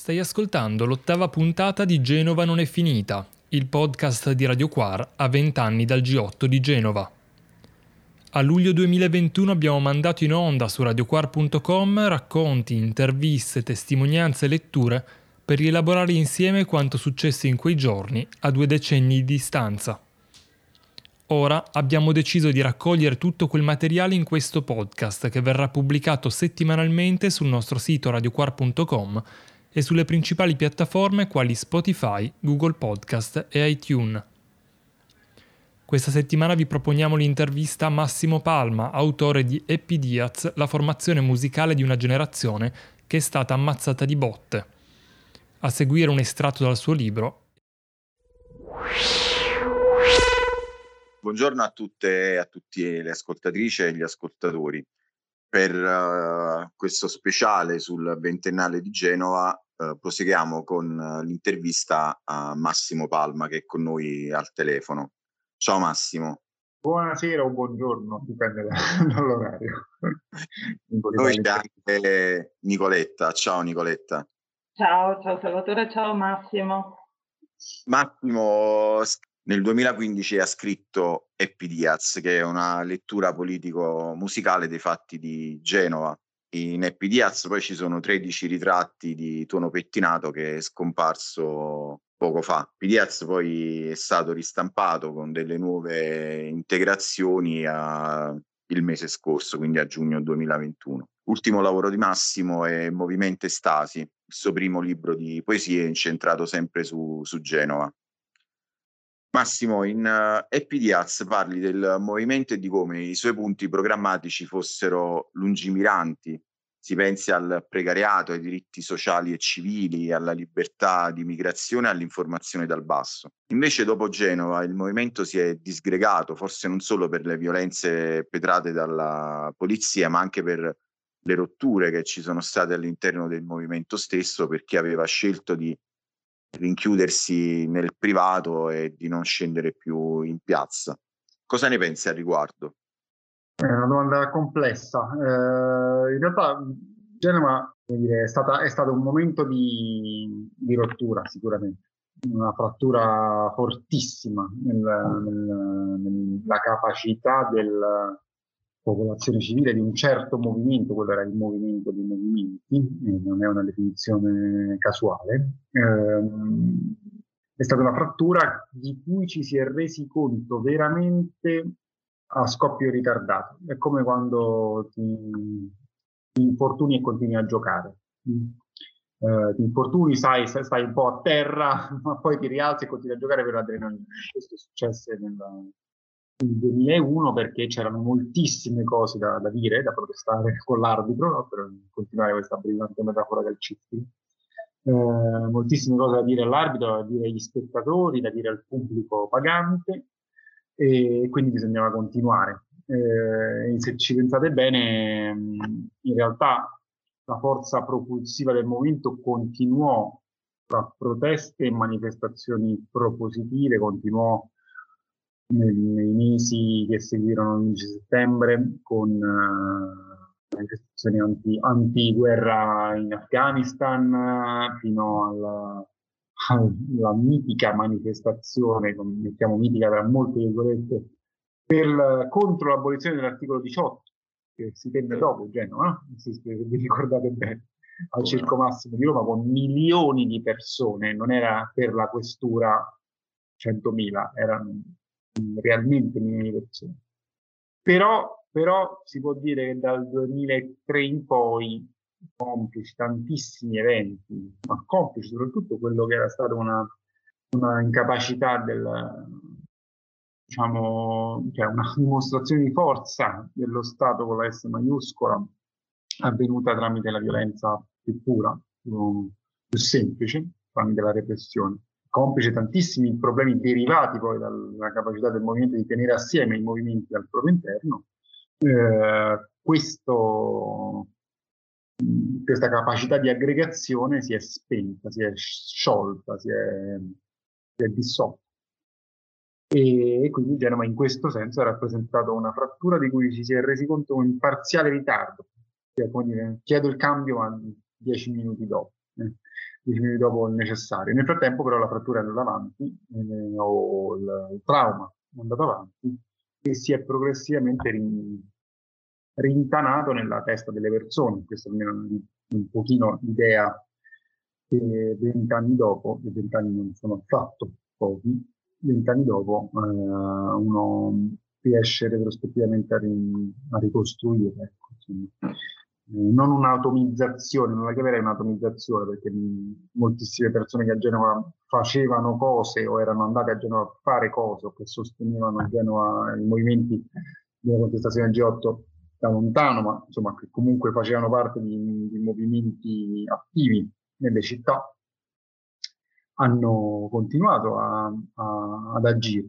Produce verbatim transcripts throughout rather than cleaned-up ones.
Stai ascoltando l'ottava puntata di Genova non è finita, il podcast di Radio Quar a vent'anni dal G otto di Genova. A luglio duemilaventuno abbiamo mandato in onda su radioquar punto com racconti, interviste, testimonianze e letture per rielaborare insieme quanto successe in quei giorni a due decenni di distanza. Ora abbiamo deciso di raccogliere tutto quel materiale in questo podcast che verrà pubblicato settimanalmente sul nostro sito radioquar punto com e sulle principali piattaforme quali Spotify, Google Podcast e iTunes. Questa settimana vi proponiamo l'intervista a Massimo Palma, autore di Happy Diaz, la formazione musicale di una generazione che è stata ammazzata di botte. A seguire un estratto dal suo libro. Buongiorno a tutte e a tutti le ascoltatrici e gli ascoltatori. Per uh, questo speciale sul ventennale di Genova uh, proseguiamo con uh, l'intervista a Massimo Palma che è con noi al telefono. Ciao Massimo. Buonasera o buongiorno, dipende dall'orario. Noi c'è anche Nicoletta. Ciao Nicoletta. Ciao, ciao Salvatore, ciao Massimo. Massimo... Nel duemilaquindici ha scritto Epidiaz, che è una lettura politico-musicale dei fatti di Genova. In Epidiaz poi ci sono tredici ritratti di Tuono Pettinato che è scomparso poco fa. Epidiaz poi è stato ristampato con delle nuove integrazioni a... il mese scorso, quindi a giugno duemilaventuno. Ultimo lavoro di Massimo è Movimento Estasi, il suo primo libro di poesie incentrato sempre su, su Genova. Massimo, in uh, Epidiaz parli del movimento e di come i suoi punti programmatici fossero lungimiranti. Si pensi al precariato, ai diritti sociali e civili, alla libertà di migrazione e all'informazione dal basso. Invece dopo Genova il movimento si è disgregato, forse non solo per le violenze perpetrate dalla polizia, ma anche per le rotture che ci sono state all'interno del movimento stesso, per chi aveva scelto di rinchiudersi nel privato e di non scendere più in piazza. Cosa ne pensi al riguardo? È una domanda complessa. Eh, in realtà Genova è, stata, è stato un momento di, di rottura sicuramente, una frattura fortissima nel, nel, nella capacità della popolazione civile di un certo movimento, quello era il movimento dei movimenti, non è una definizione casuale, ehm, è stata una frattura di cui ci si è resi conto veramente a scoppio ritardato. È come quando ti, ti infortuni e continui a giocare, eh, ti infortuni, stai, stai un po' a terra, ma poi ti rialzi e continui a giocare per l'adrenalina. Questo è successo nella... nel duemilauno, perché c'erano moltissime cose da, da dire, da protestare con l'arbitro, no? Per continuare questa brillante metafora calcistica, eh, moltissime cose da dire all'arbitro, da dire agli spettatori, da dire al pubblico pagante, e quindi bisognava continuare. Eh, se ci pensate bene, in realtà la forza propulsiva del movimento continuò tra proteste e manifestazioni propositive, continuò Nei, nei mesi che seguirono l'undici settembre con uh, manifestazioni anti, anti-guerra in Afghanistan, uh, fino alla, alla mitica manifestazione, mettiamo mitica tra molte virgolette, per, contro l'abolizione dell'articolo diciotto, che si tenne dopo Genova, eh? se, se vi ricordate bene, al Circo Massimo di Roma, con milioni di persone. Non era per la questura centomila, erano realmente milioni di persone. Però, però si può dire che dal duemilatré in poi, complici tantissimi eventi, ma complici soprattutto quello che era stata una, una incapacità del, diciamo, cioè una dimostrazione di forza dello Stato con la S maiuscola, avvenuta tramite la violenza più pura, più, più semplice, tramite la repressione. Complice tantissimi problemi derivati poi dalla capacità del movimento di tenere assieme i movimenti al proprio interno. Eh, questo, questa capacità di aggregazione si è spenta, si è sciolta, si è, si è dissolta. E, e quindi Genova in questo senso ha rappresentato una frattura di cui ci si è resi conto in parziale ritardo. Cioè, come dire, chiedo il cambio ma dieci minuti dopo. Eh. dieci minuti dopo il necessario. Nel frattempo però la frattura è andata avanti, eh, o il, il trauma è andato avanti e si è progressivamente rin, rintanato nella testa delle persone. Questa almeno un, un pochino l'idea che vent'anni dopo, e vent'anni non sono affatto pochi, vent'anni dopo eh, uno riesce retrospettivamente a, ri, a ricostruire, ecco, insomma. Non un'automizzazione, non la chiamerei un'automizzazione, perché moltissime persone che a Genova facevano cose o erano andate a Genova a fare cose o che sostenevano a Genova i movimenti della contestazione G otto da lontano, ma insomma che comunque facevano parte di, di movimenti attivi nelle città, hanno continuato a, a, ad agire.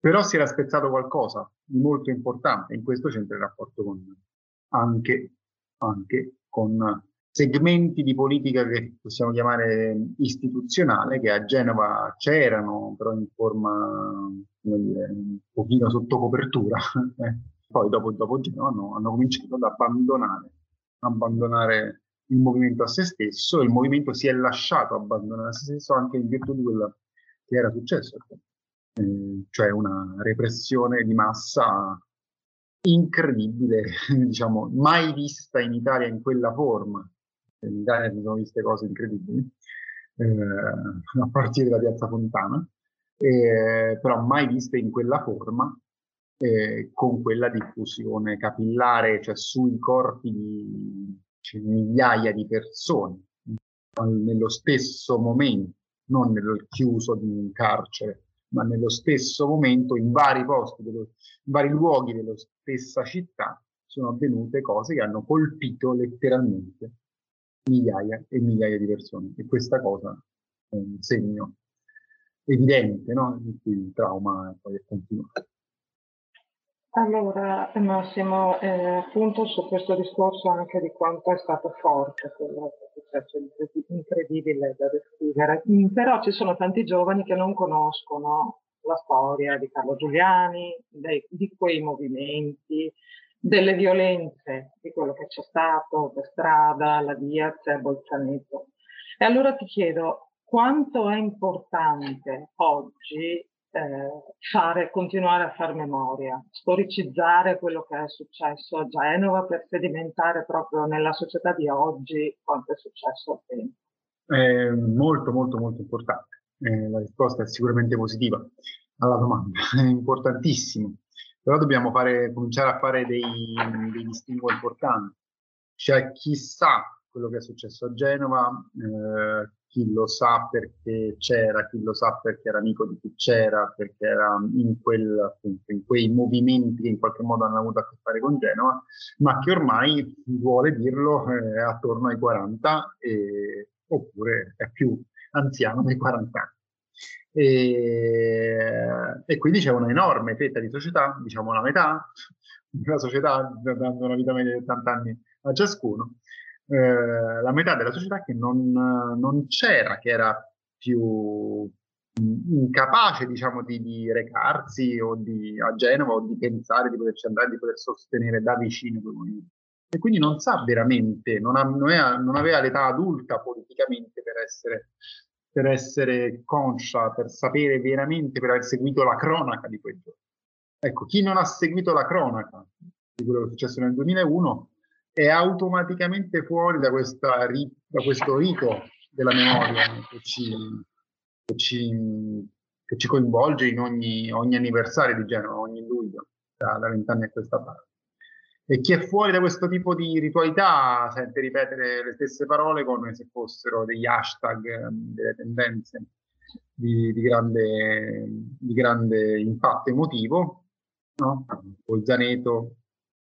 Però si era spezzato qualcosa di molto importante, in questo c'entra il rapporto con anche anche con segmenti di politica che possiamo chiamare istituzionale, che a Genova c'erano, però in forma, come dire, un pochino sotto copertura. Poi dopo, dopo Genova hanno, hanno cominciato ad abbandonare, abbandonare il movimento a se stesso, e il movimento si è lasciato abbandonare a se stesso anche in virtù di quello che era successo, eh, cioè una repressione di massa incredibile, diciamo, mai vista in Italia in quella forma. In Italia si sono viste cose incredibili, eh, a partire da Piazza Fontana, eh, però mai viste in quella forma, eh, con quella diffusione capillare, cioè sui corpi di cioè, migliaia di persone, nello stesso momento, non nel chiuso di un carcere, ma nello stesso momento in vari posti, in vari luoghi della stessa città sono avvenute cose che hanno colpito letteralmente migliaia e migliaia di persone, e questa cosa è un segno evidente, no? In cui il trauma poi è continuato. Allora Massimo, eh, appunto su questo discorso anche di quanto è stato forte quello che è successo, incredibile da descrivere, però ci sono tanti giovani che non conoscono la storia di Carlo Giuliani, dei, di quei movimenti, delle violenze, di quello che c'è stato per strada, la Diaz, Bolzaneto. E allora ti chiedo, quanto è importante oggi Eh, fare, continuare a far memoria, storicizzare quello che è successo a Genova per sedimentare proprio nella società di oggi quanto è successo a tempo? È molto molto molto importante, eh, la risposta è sicuramente positiva alla domanda, è importantissimo, però dobbiamo fare, cominciare a fare dei, dei distinguo importanti, cioè chi sa quello che è successo a Genova, eh, chi lo sa perché c'era, chi lo sa perché era amico di chi c'era, perché era in, quel, appunto, in quei movimenti che in qualche modo hanno avuto a che fare con Genova, ma che ormai vuole dirlo eh, attorno ai quaranta, e, oppure è più anziano dei quaranta anni. E, e quindi c'è una enorme fetta di società, diciamo la metà della società, dando una vita media di ottanta anni a ciascuno, Eh, la metà della società che non, non c'era, che era più incapace, diciamo, di, di recarsi o di, a Genova, o di pensare di poterci andare, di poter sostenere da vicino quel movimento. E quindi non sa veramente, non, ha, non, è, non aveva l'età adulta politicamente per essere, per essere conscia, per sapere veramente, per aver seguito la cronaca di quel giorno. Ecco, chi non ha seguito la cronaca di quello che è successo nel duemilauno è automaticamente fuori da, questa, da questo rito della memoria che ci, che ci, che ci coinvolge in ogni, ogni anniversario di Genova, ogni luglio, da vent'anni a questa parte. E chi è fuori da questo tipo di ritualità sente ripetere le stesse parole come se fossero degli hashtag, delle tendenze di, di, grande, di grande impatto emotivo, no? Bolzaneto,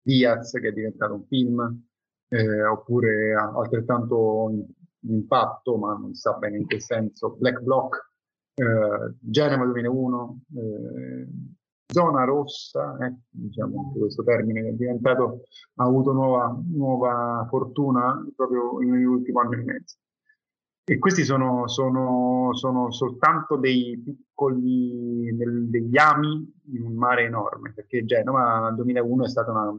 Diaz, che è diventato un film, eh, oppure altrettanto di impatto, ma non si sa bene in che senso, Black Block, eh, Genova duemilauno, eh, Zona Rossa, eh, diciamo che questo termine che è diventato, ha avuto nuova, nuova fortuna proprio nell'ultimo anno e mezzo. E questi sono, sono, sono soltanto dei piccoli, del, degli ami in un mare enorme, perché Genova nel duemilauno è stata una,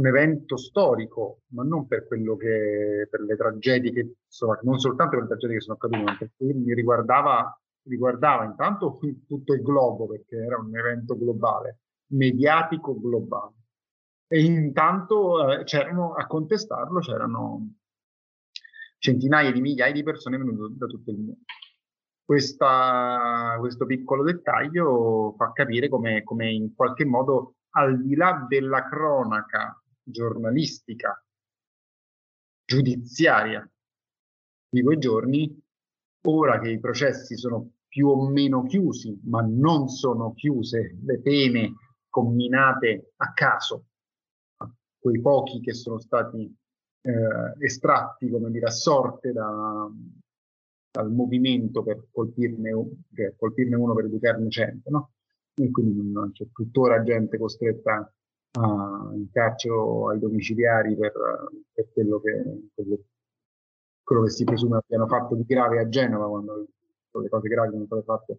un evento storico, ma non per quello che, per le tragedie che, insomma, non soltanto per le tragedie che sono accadute, ma perché mi riguardava, riguardava intanto tutto il globo, perché era un evento globale, mediatico globale. E intanto eh, c'erano, a contestarlo c'erano centinaia di migliaia di persone venute da tutto il mondo. Questa, questo piccolo dettaglio fa capire come, come in qualche modo, al di là della cronaca giornalistica, giudiziaria di quei giorni, ora che i processi sono più o meno chiusi, ma non sono chiuse le pene comminate a caso, quei pochi che sono stati eh, estratti, come dire, a sorte da, dal movimento per colpirne, cioè, colpirne uno per educarne cento, no? E quindi non c'è tuttora gente costretta uh, in carcere ai domiciliari per, per, quello che, per quello che si presume abbiano fatto di grave a Genova, quando le cose gravi sono state fatte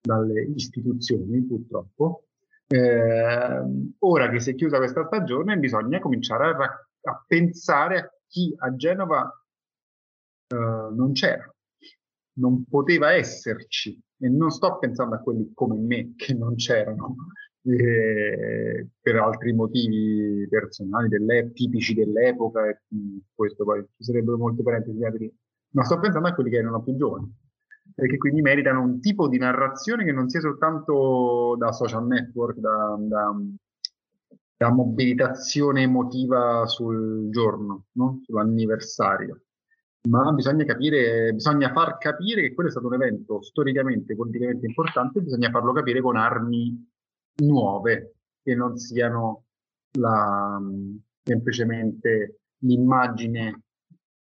dalle istituzioni, purtroppo. Eh, ora che si è chiusa questa stagione, bisogna cominciare a, rac- a pensare a chi a Genova eh, non c'era, non poteva esserci. E non sto pensando a quelli come me che non c'erano eh, per altri motivi personali delle, tipici dell'epoca, e questo poi ci sarebbero molte parentesi da aprire, ma sto pensando a quelli che erano più giovani, perché quindi meritano un tipo di narrazione che non sia soltanto da social network, da, da, da mobilitazione emotiva sul giorno, no? Sull'anniversario. Ma bisogna capire, bisogna far capire che quello è stato un evento storicamente, politicamente importante, bisogna farlo capire con armi nuove, che non siano la, semplicemente l'immagine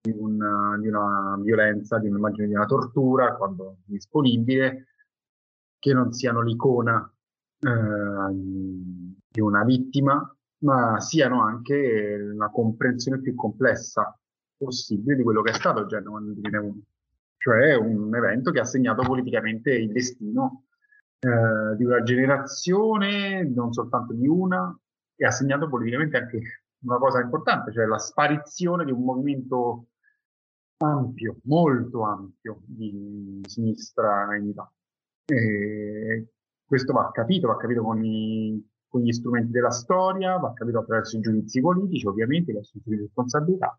di una, di una violenza, di un'immagine di una tortura, quando disponibile, che non siano l'icona eh, di una vittima, ma siano anche una comprensione più complessa possibile di quello che è stato Genova nel duemilauno, cioè un evento che ha segnato politicamente il destino eh, di una generazione, non soltanto di una, e ha segnato politicamente anche una cosa importante, cioè la sparizione di un movimento ampio, molto ampio, di sinistra in Italia. E questo va capito, va capito con, i, con gli strumenti della storia, va capito attraverso i giudizi politici, ovviamente, le assunzioni di responsabilità.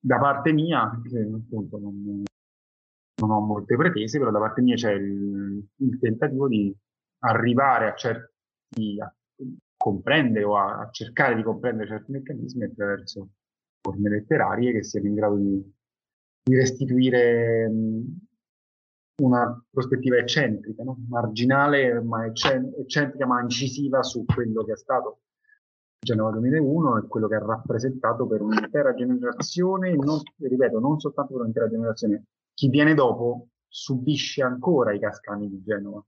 Da parte mia, che appunto non, non ho molte pretese, però da parte mia c'è il, il tentativo di arrivare a certi, a comprendere o a, a cercare di comprendere certi meccanismi attraverso forme letterarie che siano in grado di, di restituire una prospettiva eccentrica, no? Marginale, ma eccentrica, ma incisiva su quello che è stato Genova duemilauno, è quello che ha rappresentato per un'intera generazione, non, ripeto, non soltanto per un'intera generazione. Chi viene dopo subisce ancora i cascami di Genova.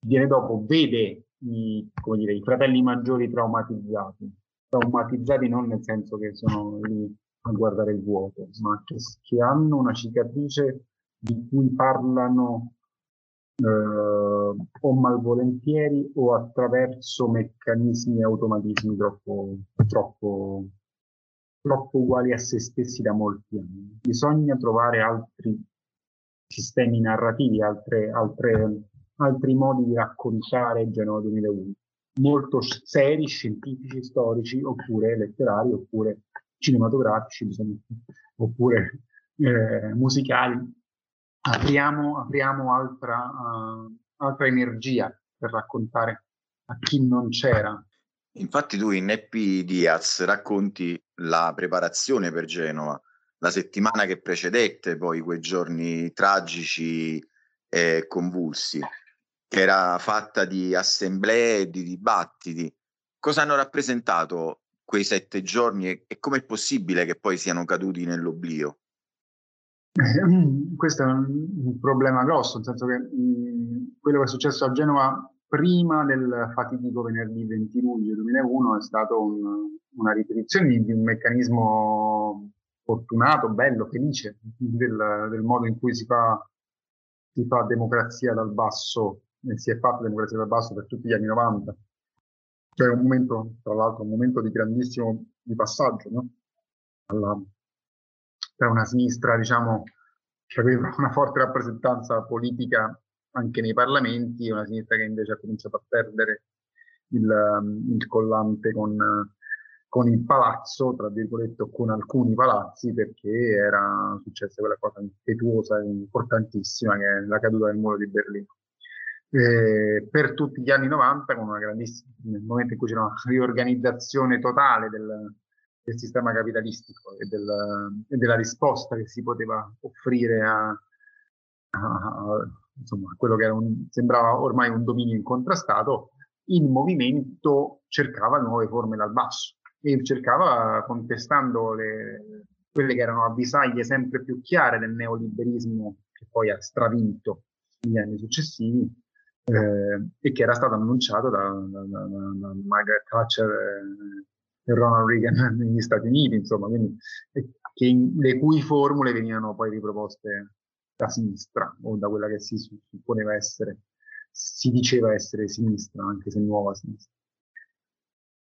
Chi viene dopo vede i, come dire, i fratelli maggiori traumatizzati, traumatizzati non nel senso che sono lì a guardare il vuoto, ma che, che hanno una cicatrice di cui parlano Uh, o malvolentieri o attraverso meccanismi e automatismi troppo, troppo, troppo uguali a se stessi da molti anni. Bisogna trovare altri sistemi narrativi, altre, altre, altri modi di raccontare Genova duemilauno, molto seri, scientifici, storici, oppure letterari, oppure cinematografici, bisogna, oppure eh, musicali. Apriamo, apriamo altra, uh, altra energia per raccontare a chi non c'era. Infatti tu in Happy Diaz racconti la preparazione per Genova, la settimana che precedette poi quei giorni tragici e convulsi, che era fatta di assemblee e di dibattiti. Cosa hanno rappresentato quei sette giorni e, e com'è possibile che poi siano caduti nell'oblio? Questo è un, un problema grosso, nel senso che mh, quello che è successo a Genova prima del fatidico venerdì venti luglio duemilauno è stato un, una ripetizione di, di un meccanismo fortunato, bello, felice del, del modo in cui si fa, si fa democrazia dal basso, e si è fatta democrazia dal basso per tutti gli anni novanta, Cioè un momento, tra l'altro, un momento di grandissimo di passaggio, no? Alla, per una sinistra, diciamo, che aveva una forte rappresentanza politica anche nei parlamenti, una sinistra che invece ha cominciato a perdere il, il collante con, con il palazzo, tra virgolette, o con alcuni palazzi, perché era successa quella cosa impetuosa e importantissima che è la caduta del muro di Berlino. Eh, per tutti gli anni novanta, con una grandissima, nel momento in cui c'era una riorganizzazione totale del, del sistema capitalistico e, del, e della risposta che si poteva offrire a, a, a, insomma, a quello che era un, sembrava ormai un dominio incontrastato, il movimento cercava nuove forme dal basso e cercava, contestando le, quelle che erano avvisaglie sempre più chiare del neoliberismo che poi ha stravinto negli anni successivi, Eh, e che era stato annunciato da, da, da, da Margaret Thatcher e Ronald Reagan negli Stati Uniti, insomma, quindi, che in, le cui formule venivano poi riproposte da sinistra o da quella che si supponeva essere, si diceva essere sinistra, anche se nuova sinistra.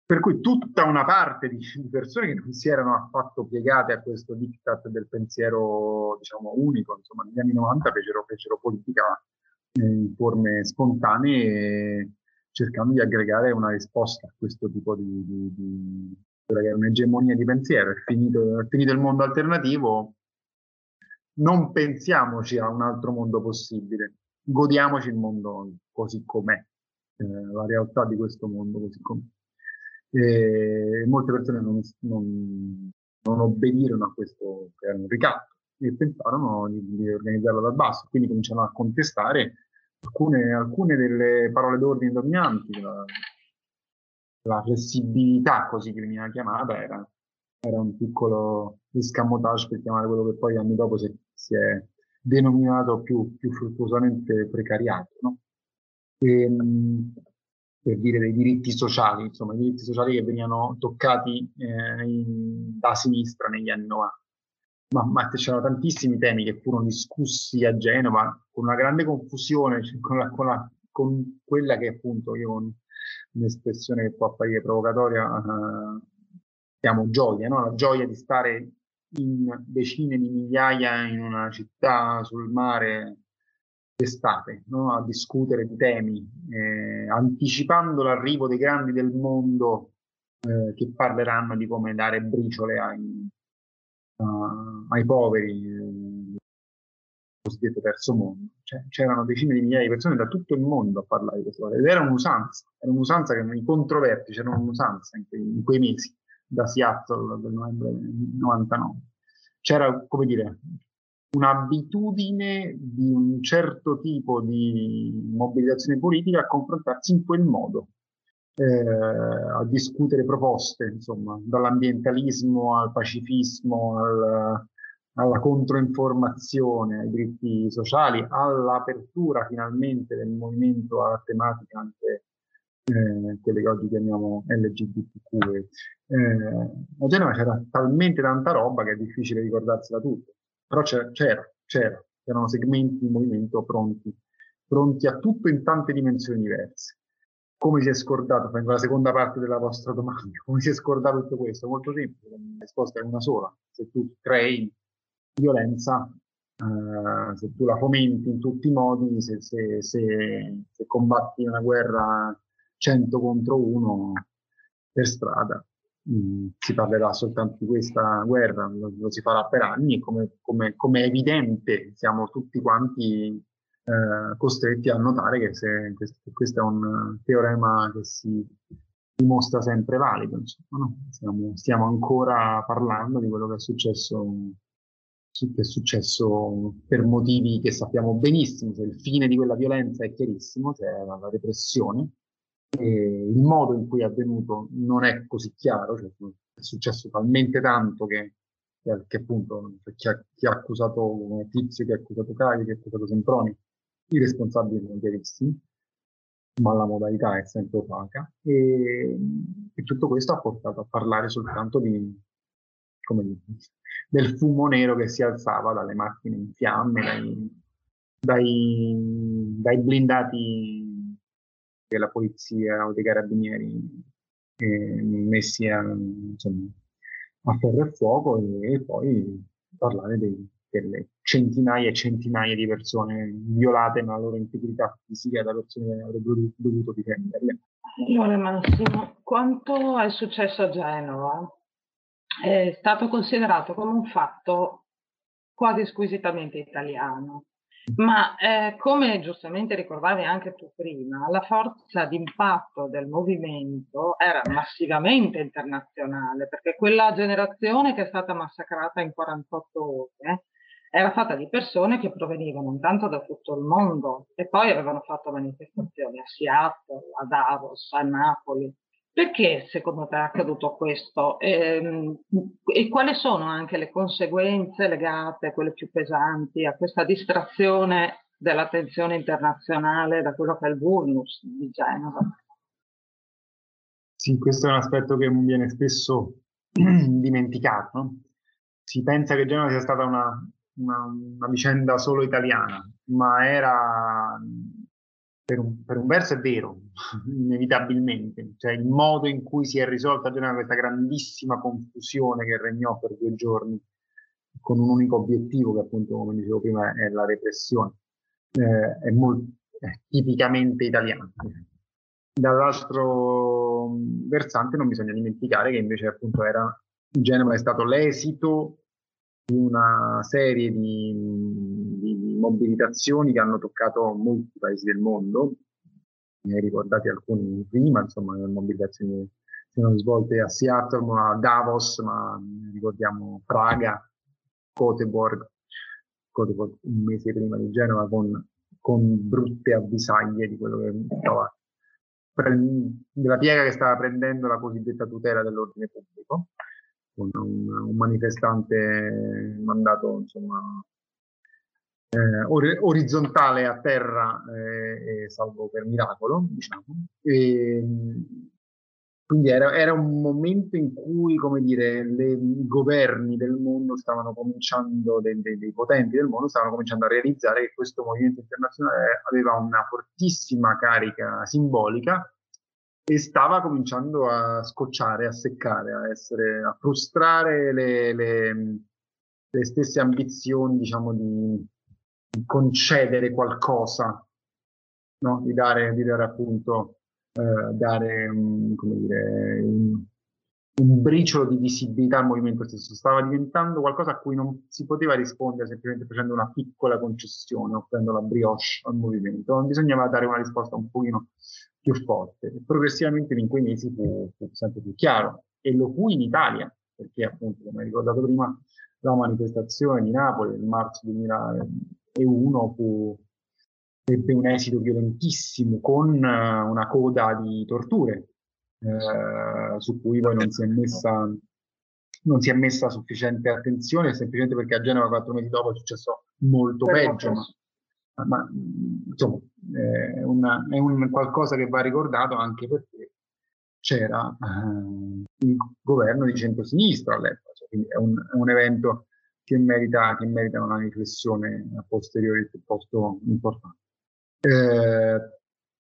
Per cui tutta una parte di, di persone che non si erano affatto piegate a questo diktat del pensiero, diciamo, unico, insomma, negli anni novanta fecero, fecero politica in forme spontanee, cercando di aggregare una risposta a questo tipo di, di, di quella che era un'egemonia di pensiero. È finito, è finito il mondo alternativo, non pensiamoci a un altro mondo possibile, godiamoci il mondo così com'è, eh, la realtà di questo mondo così com'è. E molte persone non, non, non obbedirono a questo, che era un ricatto, e pensarono di, di organizzarlo dal basso, quindi cominciarono a contestare alcune, alcune delle parole d'ordine dominanti. La, la flessibilità, così che veniva chiamata, era, era un piccolo escamotage per chiamare quello che poi anni dopo si, si è denominato più, più fruttuosamente precariato, no? E, per dire dei diritti sociali, insomma, i diritti sociali che venivano toccati eh, in, da sinistra negli anni novanta. Ma, ma c'erano tantissimi temi che furono discussi a Genova con una grande confusione, cioè con, la, con, la, con quella che appunto io, con un'espressione che può apparire provocatoria, eh, chiamo gioia, no? La gioia di stare in decine di migliaia in una città sul mare d'estate, no? A discutere di temi, eh, anticipando l'arrivo dei grandi del mondo eh, che parleranno di come dare briciole ai... ai poveri, il cosiddetto terzo mondo. Cioè, c'erano decine di migliaia di persone da tutto il mondo a parlare di questo, ed era un'usanza, era un'usanza che nei controverti, c'era un'usanza in quei, in quei mesi, da Seattle del novembre novantanove. C'era, come dire, un'abitudine di un certo tipo di mobilitazione politica a confrontarsi in quel modo. Eh, a discutere proposte, insomma, dall'ambientalismo al pacifismo, al, alla controinformazione, ai diritti sociali, all'apertura finalmente del movimento a tematiche anche eh, quelle che oggi chiamiamo L G B T Q. Eh, a Genova c'era talmente tanta roba che è difficile ricordarsela tutta, però c'era, c'era, c'era. C'erano segmenti di movimento pronti, pronti a tutto in tante dimensioni diverse. Come si è scordato, vengo alla seconda parte della vostra domanda, come si è scordato tutto questo? Molto semplice, la risposta è una sola: se tu crei violenza, eh, se tu la fomenti in tutti i modi, se, se, se, se combatti una guerra cento contro uno per strada, mh, si parlerà soltanto di questa guerra, lo, lo si farà per anni, e come, come, come è evidente siamo tutti quanti Eh, costretti a notare che se, questo, questo è un teorema che si dimostra sempre valido, insomma, no? Stiamo, stiamo ancora parlando di quello che è successo, che è successo per motivi che sappiamo benissimo. Cioè, il fine di quella violenza è chiarissimo, cioè la, la repressione, e il modo in cui è avvenuto non è così chiaro, cioè, è successo talmente tanto che Che, che appunto chi ha, chi ha accusato Tizio, chi ha accusato Caio, chi ha accusato Semproni, i responsabili sono chiarissimi, ma la modalità è sempre opaca, e, e tutto questo ha portato a parlare soltanto di, come dire, del fumo nero che si alzava dalle macchine in fiamme, dai, dai, dai blindati della polizia o dei carabinieri eh, messi a, insomma, a ferro e fuoco, e, e poi parlare dei, delle centinaia e centinaia di persone violate nella loro integrità fisica da persone che avrebbero dovuto difenderle. Allora Massimo, quanto è successo a Genova è stato considerato come un fatto quasi squisitamente italiano, ma eh, come giustamente ricordavi anche tu prima, la forza d'impatto del movimento era massivamente internazionale, perché quella generazione che è stata massacrata in quarantotto ore era fatta di persone che provenivano tanto da tutto il mondo e poi avevano fatto manifestazioni a Seattle, a Davos, a Napoli. Perché secondo te è accaduto questo? E, e quali sono anche le conseguenze legate, quelle più pesanti, a questa distrazione dell'attenzione internazionale da quello che è il vulnus di Genova? Sì, questo è un aspetto che viene spesso dimenticato, no? Si pensa che Genova sia stata una... Una, una vicenda solo italiana, ma era per un, per un verso è vero, inevitabilmente, cioè il modo in cui si è risolta Genova, questa grandissima confusione che regnò per due giorni con un unico obiettivo che appunto, come dicevo prima, è la repressione, eh, è, molto, è tipicamente italiana. Dall'altro versante non bisogna dimenticare che invece appunto era, Genova è stato l'esito di una serie di, di mobilitazioni che hanno toccato molti paesi del mondo. Ne hai ricordati alcuni prima, insomma, le mobilitazioni si sono svolte a Seattle, ma a Davos, ma ricordiamo Praga, Göteborg, Göteborg un mese prima di Genova, con, con brutte avvisaglie di quello che stava della piega che stava prendendo la cosiddetta tutela dell'ordine pubblico, con un, un manifestante mandato insomma eh, or- orizzontale a terra, eh, eh, salvo per miracolo, diciamo. E, quindi era, era un momento in cui, come dire, le, i governi del mondo stavano cominciando, dei, dei, dei potenti del mondo stavano cominciando a realizzare che questo movimento internazionale aveva una fortissima carica simbolica e stava cominciando a scocciare, a seccare, a, essere, a frustrare le, le, le stesse ambizioni, diciamo, di, di concedere qualcosa, no? Di dare, di dare appunto, eh, dare, come dire, un, un briciolo di visibilità al movimento stesso. Stava diventando qualcosa a cui non si poteva rispondere semplicemente facendo una piccola concessione, offrendo la brioche al movimento, non bisognava dare una risposta un pochino più forte, e progressivamente in quei mesi fu, fu sempre più chiaro, e lo fu in Italia, perché appunto, come hai ricordato prima, la manifestazione di Napoli nel marzo duemilauno fu, ebbe un esito violentissimo con uh, una coda di torture, eh, su cui poi non si è messa non si è messa sufficiente attenzione, semplicemente perché a Genova quattro mesi dopo è successo molto Però peggio, ma, ma insomma È, una, è un qualcosa che va ricordato, anche perché c'era eh, il governo di centrosinistra all'epoca, cioè, quindi è un, è un evento che merita, che merita una riflessione a posteriori piuttosto importante. Eh,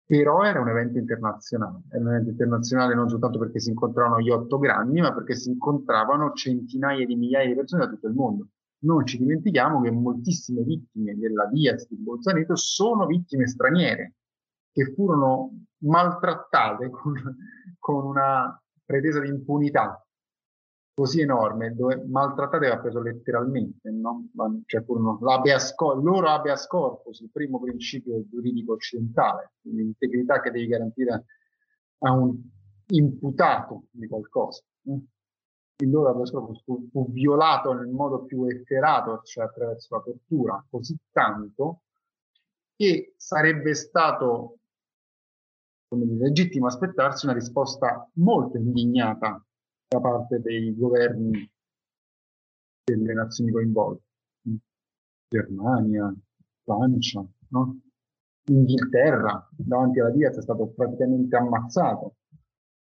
però era un evento internazionale, era un evento internazionale non soltanto perché si incontravano gli otto grandi, ma perché si incontravano centinaia di migliaia di persone da tutto il mondo. Non ci dimentichiamo che moltissime vittime della Diaz di Bolzaneto sono vittime straniere che furono maltrattate con, con una pretesa di impunità così enorme, dove maltrattate va preso letteralmente, no? Cioè furono l'abeas corpus, loro habeas corpus, il primo principio giuridico occidentale, l'integrità che devi garantire a un imputato di qualcosa. Il loro habeas corpus fu, fu violato nel modo più efferato, cioè attraverso l'apertura, così tanto che sarebbe stato, come dire, legittimo aspettarsi una risposta molto indignata da parte dei governi delle nazioni coinvolte, Germania, Francia, no? Inghilterra, davanti alla Diaz è stato praticamente ammazzato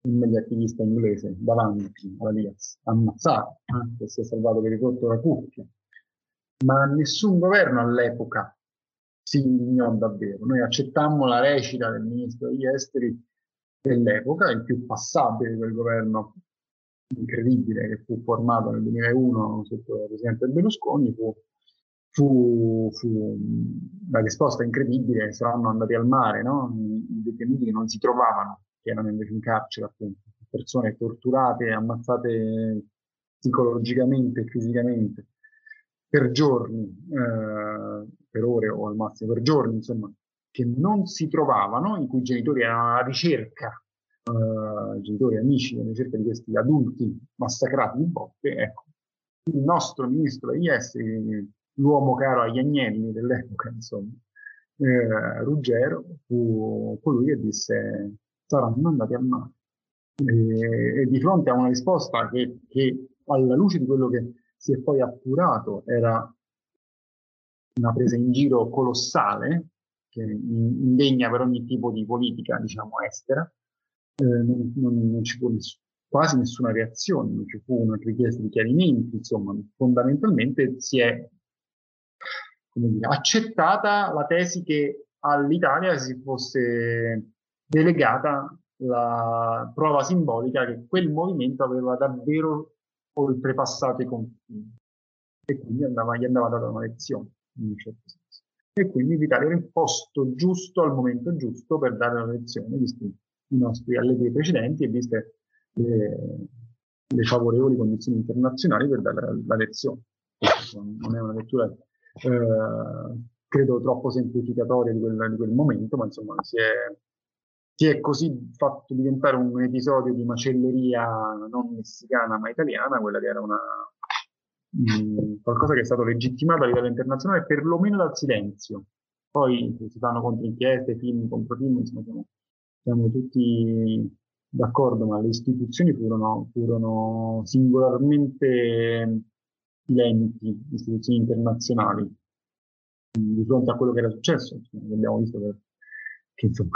un mediativista inglese davanti alla Diaz, ammazzato, eh, che si è salvato per il rotto la cuffia. Ma nessun governo all'epoca si indignò davvero. Noi accettammo la recita del ministro degli esteri dell'epoca, il più passabile di quel governo incredibile che fu formato nel duemilauno sotto il presidente Berlusconi, fu, fu, fu la risposta incredibile, saranno andati al mare, no? I detenuti che non si trovavano, che erano invece in carcere, appunto, persone torturate, ammazzate psicologicamente e fisicamente per giorni, eh, per ore o al massimo per giorni, insomma, che non si trovavano, in cui i genitori erano alla ricerca, eh, genitori amici alla ricerca di questi adulti massacrati di botte. Ecco, il nostro ministro degli esteri, l'uomo caro agli agnelli dell'epoca, insomma, eh, Ruggiero, fu colui che disse: saranno andati al mare. E, e di fronte a una risposta che, che alla luce di quello che si è poi appurato era una presa in giro colossale, che indegna per ogni tipo di politica, diciamo, estera, eh, non, non, non ci fu ness- quasi nessuna reazione, non ci fu una richiesta di chiarimenti, insomma, fondamentalmente si è, come dire, accettata la tesi che all'Italia si fosse delegata la prova simbolica che quel movimento aveva davvero oltrepassato i confini e quindi andava, gli andava data una lezione, in un certo senso. E quindi l'Italia era il posto giusto al momento giusto per dare una lezione, visti i nostri allievi precedenti e viste le, le favorevoli condizioni internazionali per dare la lezione. Non è una lettura eh, credo troppo semplificatoria di quel, di quel momento, ma insomma si è Si è così fatto diventare un episodio di macelleria non messicana ma italiana, quella che era una mh, qualcosa che è stato legittimato a livello internazionale, perlomeno dal silenzio. Poi si fanno controinchieste, film contro film, insomma, siamo, siamo tutti d'accordo, ma le istituzioni furono, furono singolarmente silenti, istituzioni internazionali, di fronte a quello che era successo. Abbiamo visto che, che insomma...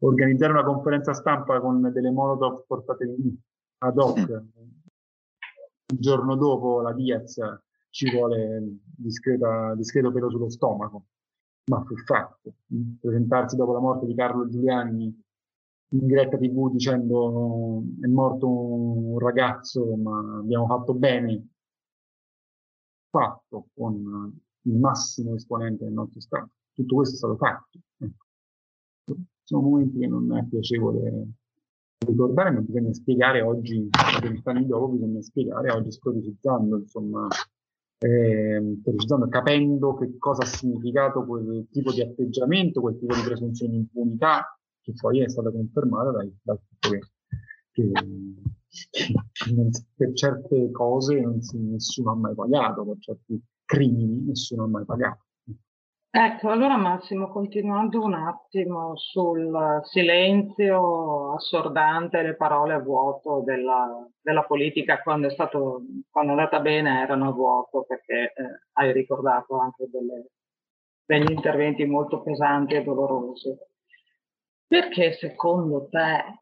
organizzare una conferenza stampa con delle Molotov portate lì ad hoc il giorno dopo la Diaz ci vuole discreta, discreto pelo sullo stomaco, ma fu fatto. Presentarsi dopo la morte di Carlo Giuliani in diretta tivù dicendo: è morto un ragazzo ma abbiamo fatto bene, fatto con il massimo esponente del nostro Stato. Tutto questo è stato fatto. Sono momenti che non è piacevole ricordare, ma bisogna spiegare oggi, vent'anni dopo, bisogna spiegare oggi, storicizzando, insomma, eh, storicizzando, capendo che cosa ha significato quel tipo di atteggiamento, quel tipo di presunzione di impunità, che poi è stata confermata dai, dal fatto che, che non, per certe cose non si, nessuno ha mai pagato, per certi crimini nessuno ha mai pagato. Ecco, allora Massimo, continuando un attimo sul silenzio assordante, le parole a vuoto della, della politica, quando è stato, quando è andata bene erano a vuoto, perché eh, hai ricordato anche delle, degli interventi molto pesanti e dolorosi. Perché secondo te,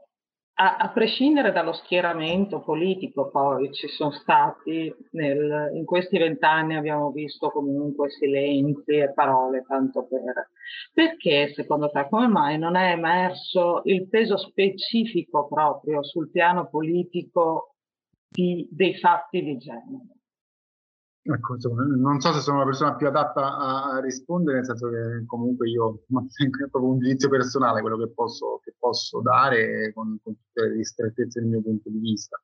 a, a prescindere dallo schieramento politico, poi ci sono stati, nel, in questi vent'anni abbiamo visto comunque silenzi e parole tanto per, perché secondo te, come mai non è emerso il peso specifico proprio sul piano politico di, dei fatti di genere? Ecco, insomma, non so se sono la persona più adatta a rispondere, nel senso che comunque io mantengo proprio un giudizio personale, quello che posso, che posso dare con, con tutte le ristrettezze del mio punto di vista.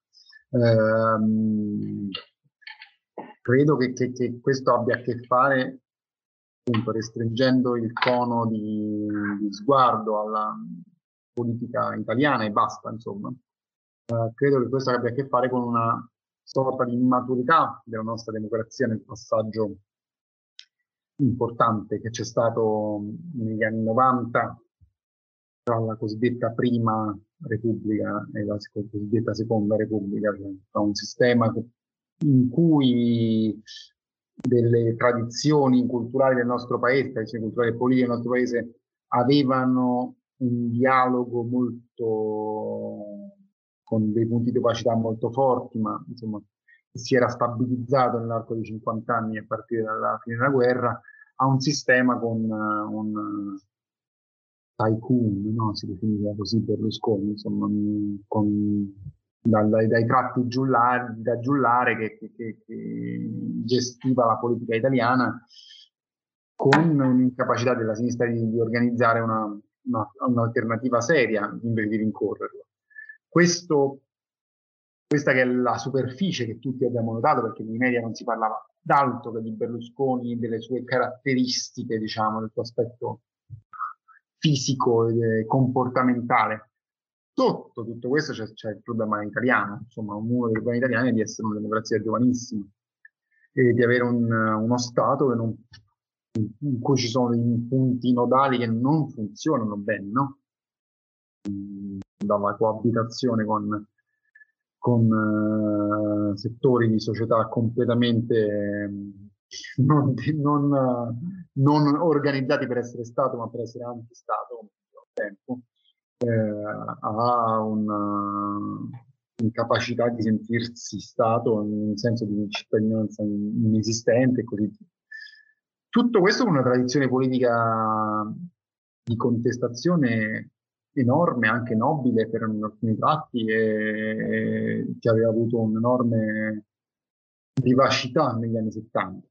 Ehm, credo che, che, che questo abbia a che fare, appunto, restringendo il cono di, di sguardo alla politica italiana e basta, insomma. Ehm, credo che questo abbia a che fare con una sorta di immaturità della nostra democrazia nel passaggio importante che c'è stato negli anni novanta tra la cosiddetta prima Repubblica e la cosiddetta seconda Repubblica, cioè tra un sistema in cui delle tradizioni culturali del nostro paese, tradizioni culturali e politiche del nostro paese, avevano un dialogo molto... con dei punti di opacità molto forti, ma insomma si era stabilizzato nell'arco di cinquant'anni a partire dalla fine della guerra, a un sistema con un, tycoon, no? Si definiva così Berlusconi, insomma, con, dai, dai tratti giullari, da giullare che, che, che, che gestiva la politica italiana, con un'incapacità della sinistra di, di organizzare una, una, un'alternativa seria invece di rincorrerla. Questo, questa che è la superficie che tutti abbiamo notato, perché nei media non si parlava d'altro che di Berlusconi, delle sue caratteristiche, diciamo, del suo aspetto fisico e comportamentale. Sotto tutto questo c'è, c'è il problema italiano, insomma, uno dei problemi italiani è di essere una democrazia giovanissima e di avere un, uno Stato che non, in cui ci sono dei punti nodali che non funzionano bene, no? Dalla coabitazione con, con uh, settori di società completamente um, non, non, uh, non organizzati per essere Stato, ma per essere anti-Stato al tempo, eh, ha un'incapacità di sentirsi Stato, un senso di cittadinanza inesistente e così via. Tutto questo con una tradizione politica di contestazione enorme, anche nobile per alcuni tratti, e che aveva avuto un'enorme vivacità negli anni settanta.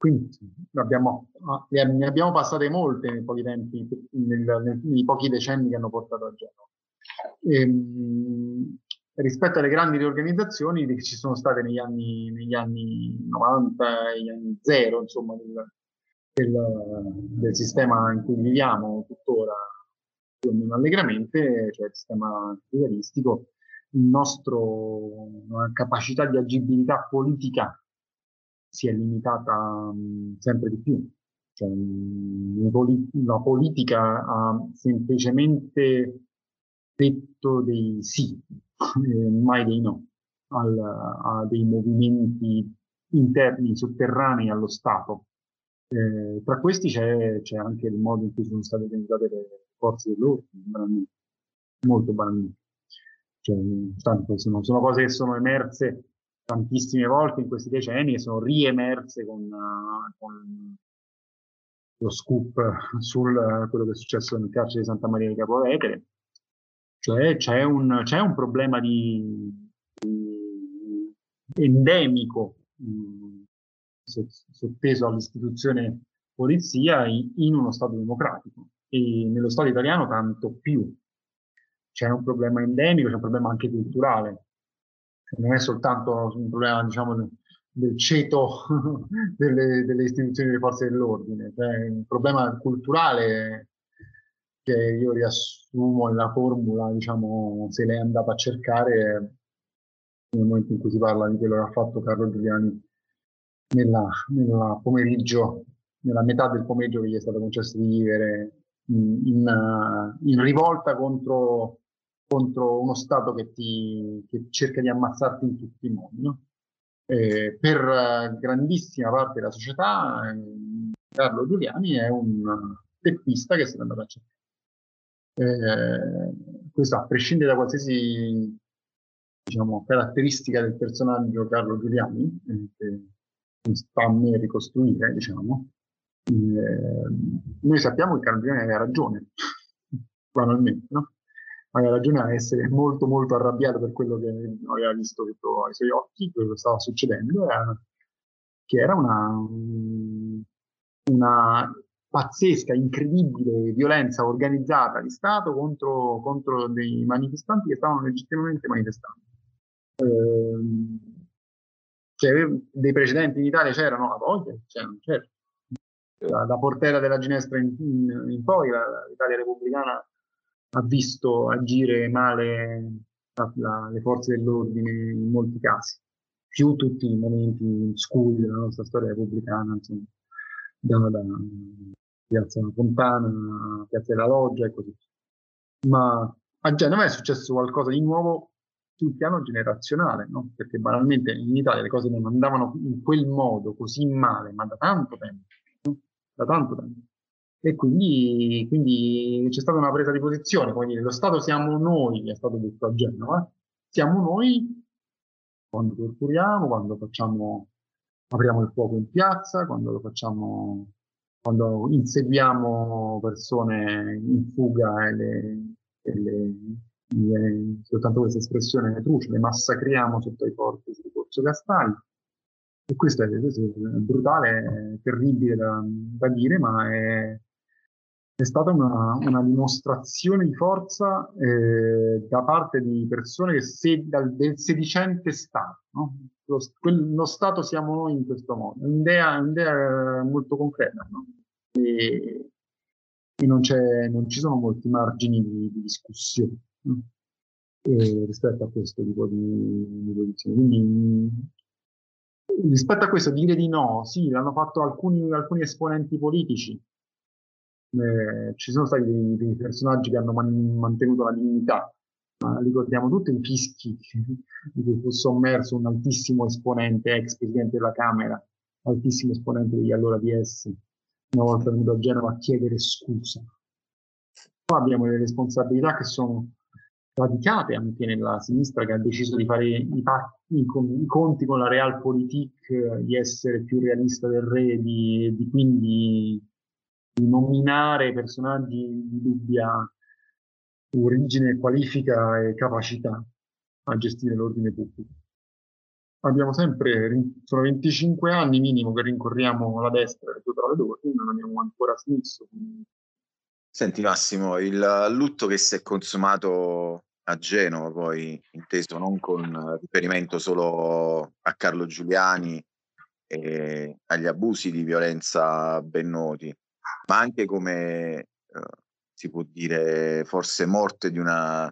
Quindi abbiamo, ne abbiamo passate molte nei pochi tempi, nel, nei pochi decenni che hanno portato a Genova. E, rispetto alle grandi riorganizzazioni che ci sono state negli anni, negli anni novanta, negli anni zero, insomma, del, del, del sistema in cui viviamo tuttora, più o meno allegramente, cioè il sistema capitalistico, il nostro la capacità di agibilità politica si è limitata mh, sempre di più. Cioè, mh, la politica ha semplicemente detto dei sì, mai dei no, al, a dei movimenti interni, sotterranei allo Stato. Eh, tra questi c'è, c'è anche il modo in cui sono state organizzate le forze dell'ordine, banalmente, molto banalmente. Cioè, tanto sono, sono cose che sono emerse tantissime volte in questi decenni e sono riemerse con, uh, con lo scoop sul uh, quello che è successo nel carcere di Santa Maria di Capua Vetere. Cioè c'è un, c'è un problema di, di endemico mh, sotteso all'istituzione polizia in, in uno Stato democratico, e nello Stato italiano tanto più. C'è un problema endemico, c'è un problema anche culturale, non è soltanto un problema, diciamo, del ceto delle, delle istituzioni, delle forze dell'ordine, cioè un problema culturale che io riassumo la formula, diciamo, se lei è andata a cercare nel momento in cui si parla di quello che ha fatto Carlo Giuliani nella, nella pomeriggio, nella metà del pomeriggio che gli è stato concesso di vivere in, in, in rivolta contro, contro uno Stato che, ti, che cerca di ammazzarti in tutti i modi, no? Eh, per grandissima parte della società eh, Carlo Giuliani è un teppista che si è andato a cercare. Eh, questo a prescindere da qualsiasi, diciamo, caratteristica del personaggio Carlo Giuliani, eh, che sta a me ricostruire, diciamo, eh, noi sappiamo che Carlo Giuliani aveva ragione, banalmente, no? Aveva ragione a essere molto molto arrabbiato per quello che aveva visto sotto ai suoi occhi, quello che stava succedendo, era, che era una, una pazzesca, incredibile violenza organizzata di Stato contro, contro dei manifestanti che stavano legittimamente manifestando. Eh, cioè, dei precedenti in Italia c'erano, la voglia, c'erano, certo. Da, da Portella della Ginestra in, in, in poi, la, l'Italia repubblicana ha visto agire male la, la, le forze dell'ordine in molti casi, più tutti i momenti scuri della nostra storia repubblicana, insomma, da, da Piazza Fontana, Piazza della Loggia e così via. Ma a Genova è successo qualcosa di nuovo sul piano generazionale, no? Perché banalmente in Italia le cose non andavano in quel modo, così male, ma da tanto tempo, no? Da tanto tempo. E quindi, quindi c'è stata una presa di posizione, come dire, lo Stato siamo noi, è stato detto a Genova, siamo noi quando torturiamo, quando facciamo, apriamo il fuoco in piazza, quando lo facciamo quando inseguiamo persone in fuga e le, e le, le soltanto questa espressione le truce, le massacriamo sotto i porti di Corso Castaglio. E questo è, questo è brutale, è terribile da, da dire, ma è, è stata una, una dimostrazione di forza eh, da parte di persone che se, dal, del sedicente Stato, no? Lo, lo Stato siamo noi in questo modo, è un'idea, un'idea molto concreta, no? E, e non, c'è, non ci sono molti margini di, di discussione, no? E rispetto a questo tipo di, di posizione. Quindi, rispetto a questo, dire di no, sì, l'hanno fatto alcuni, alcuni esponenti politici, eh, ci sono stati dei, dei personaggi che hanno man, mantenuto la dignità, ma ricordiamo tutti i fischi di cui fu sommerso un altissimo esponente, ex presidente della Camera, altissimo esponente degli allora D S, una volta venuto a Genova a chiedere scusa. Qua abbiamo delle responsabilità che sono radicate anche nella sinistra, che ha deciso di fare i, patti, i, i conti con la Realpolitik, di essere più realista del re, di, di quindi di nominare personaggi di dubbia origine, qualifica e capacità a gestire l'ordine pubblico. Abbiamo sempre, sono venticinque anni minimo che rincorriamo la destra per tutte le due, non abbiamo ancora smesso. Senti Massimo, il lutto che si è consumato a Genova, poi inteso non con riferimento solo a Carlo Giuliani e agli abusi di violenza ben noti, ma anche come eh, si può dire forse morte di una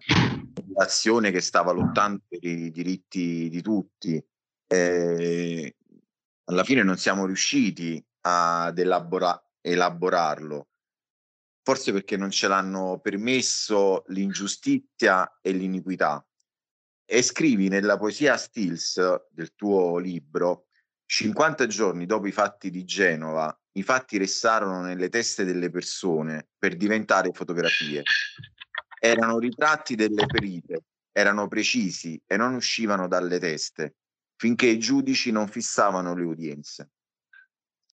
popolazione che stava lottando per i diritti di tutti, e alla fine non siamo riusciti ad elabora- elaborarlo. Forse perché non ce l'hanno permesso l'ingiustizia e l'iniquità. E scrivi nella poesia Stills del tuo libro: cinquanta giorni dopo i fatti di Genova, i fatti restarono nelle teste delle persone per diventare fotografie. Erano ritratti delle ferite, erano precisi e non uscivano dalle teste, finché i giudici non fissavano le udienze.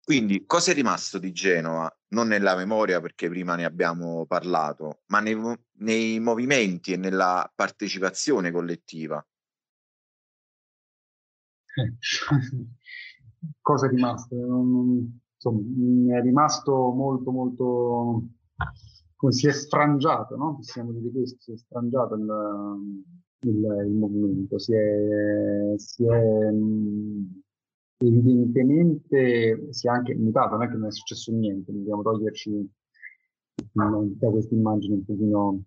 Quindi, cosa è rimasto di Genova? Non nella memoria, perché prima ne abbiamo parlato, ma nei, nei movimenti e nella partecipazione collettiva. Eh, cosa è rimasto? Insomma, è rimasto molto, molto... come si è sfrangiato, no? Possiamo dire questo, si è sfrangiato il, il, il movimento, si è... Si è evidentemente si è anche mutato, non è che non è successo niente, dobbiamo toglierci da questa immagine un pochino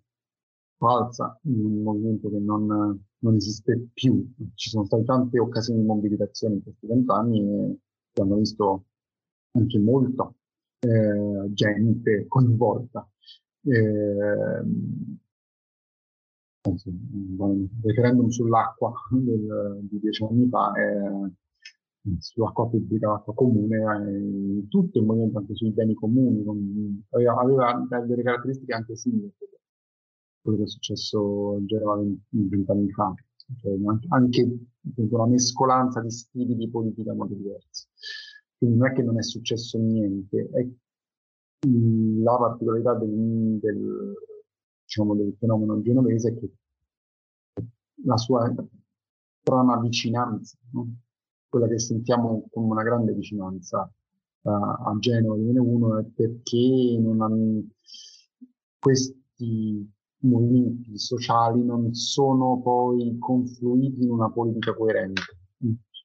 falsa in un movimento che non, non esiste più. Ci sono state tante occasioni di mobilitazione in questi vent'anni e che hanno visto anche molta eh, gente coinvolta. Eh, anzi, il referendum sull'acqua del, di dieci anni fa è sull'acqua pubblica, l'acqua comune, eh, tutto il movimento anche sui beni comuni, con, aveva, aveva delle caratteristiche anche simili a quello che è successo già vent'anni fa, cioè, anche una mescolanza di stili di politica molto diversi. Quindi non è che non è successo niente, è la particolarità del, del, diciamo, del fenomeno genovese è che la sua strana vicinanza, no? Quella che sentiamo come una grande vicinanza uh, a Genova duemilauno è perché non hanno, questi movimenti sociali non sono poi confluiti in una politica coerente.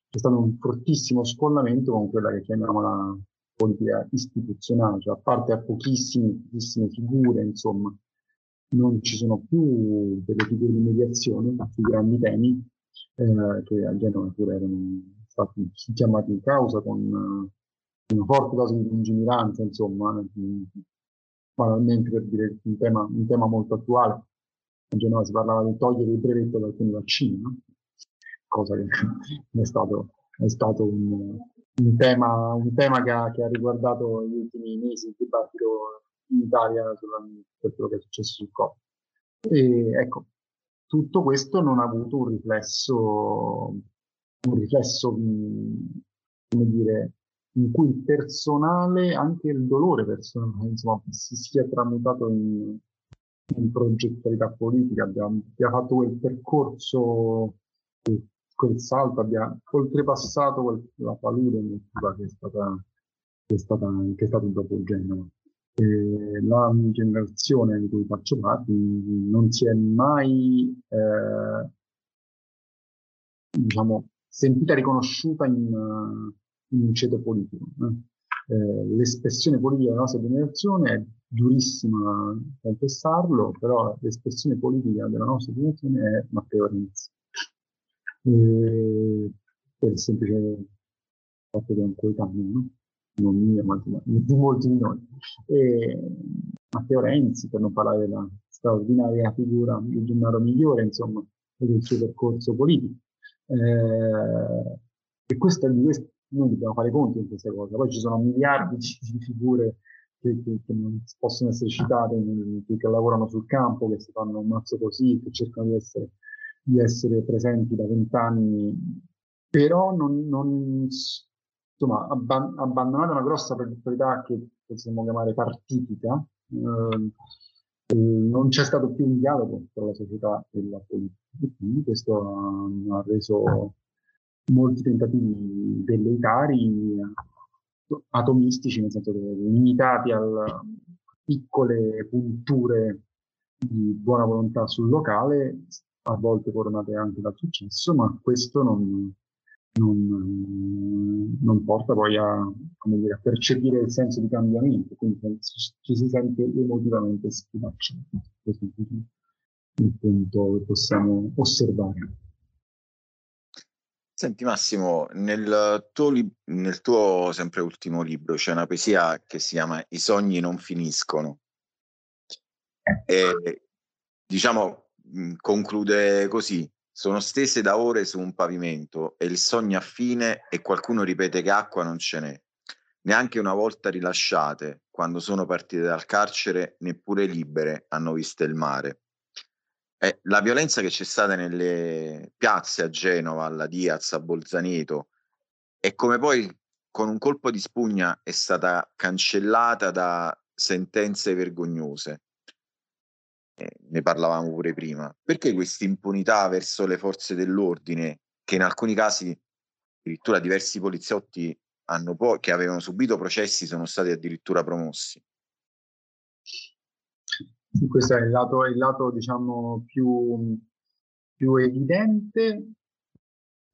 C'è stato un fortissimo scollamento con quella che chiamiamo la politica istituzionale, cioè a parte a pochissime, pochissime figure, insomma, non ci sono più delle figure di mediazione sui grandi temi eh, che a Genova pure erano stati chiamati in causa con una forte dose di lungimiranza, insomma, banalmente per dire un tema, un tema molto attuale. A Genova si parlava di togliere il brevetto da alcuni vaccini, no? Cosa che è stato, è stato un, un, tema, un tema che ha, che ha riguardato gli ultimi mesi il dibattito in Italia sulla, per quello che è successo sul Covid. E ecco, tutto questo non ha avuto un riflesso. un riflesso, come dire, in cui il personale, anche il dolore personale, insomma, si sia tramutato in, in progettualità politica, abbiamo, abbiamo fatto quel percorso, quel salto, abbiamo oltrepassato quel, la palude che è stata, che è stata, che è stato dopo Genova. E la generazione di cui faccio parte non si è mai eh, diciamo sentita riconosciuta in, in un ceto politico. Eh. Eh, l'espressione politica della nostra generazione è durissima confessarlo, però l'espressione politica della nostra generazione è Matteo Renzi. Eh, per il semplice fatto che è un coetaneo, no? Non mio, ma di molti di noi. E Matteo Renzi, per non parlare della straordinaria figura di Gennaro Migliore, insomma, e del suo percorso politico. Eh, e questa, noi dobbiamo fare conti in questa cosa. Poi ci sono miliardi di figure che, che, che non possono essere citate, che, che lavorano sul campo, che si fanno un mazzo così, che cercano di essere, di essere presenti da vent'anni, però non... non insomma, abban- abbandonata una grossa progettualità che possiamo chiamare partitica, eh, non c'è stato più un dialogo tra la società e la politica. E quindi questo ha, ha reso molti tentativi velleitari, atomistici, nel senso che limitati a piccole punture di buona volontà sul locale, a volte coronate anche dal successo, ma questo non... Non, non porta poi a, come dire, a percepire il senso di cambiamento, quindi ci si sente emotivamente sfidati. Questo è il punto che possiamo osservare. Senti Massimo, nel tuo, lib- nel tuo sempre ultimo libro c'è una poesia che si chiama I sogni non finiscono, e diciamo conclude così: sono stese da ore su un pavimento e il sogno ha fine e qualcuno ripete che acqua non ce n'è. Neanche una volta rilasciate, quando sono partite dal carcere, neppure libere hanno visto il mare. Eh, la violenza che c'è stata nelle piazze a Genova, alla Diaz, a Bolzaneto, e come poi con un colpo di spugna è stata cancellata da sentenze vergognose. Ne parlavamo pure prima. Perché questa impunità verso le forze dell'ordine, che in alcuni casi addirittura diversi poliziotti hanno po- che avevano subito processi sono stati addirittura promossi? Questo è il lato, il lato diciamo più, più evidente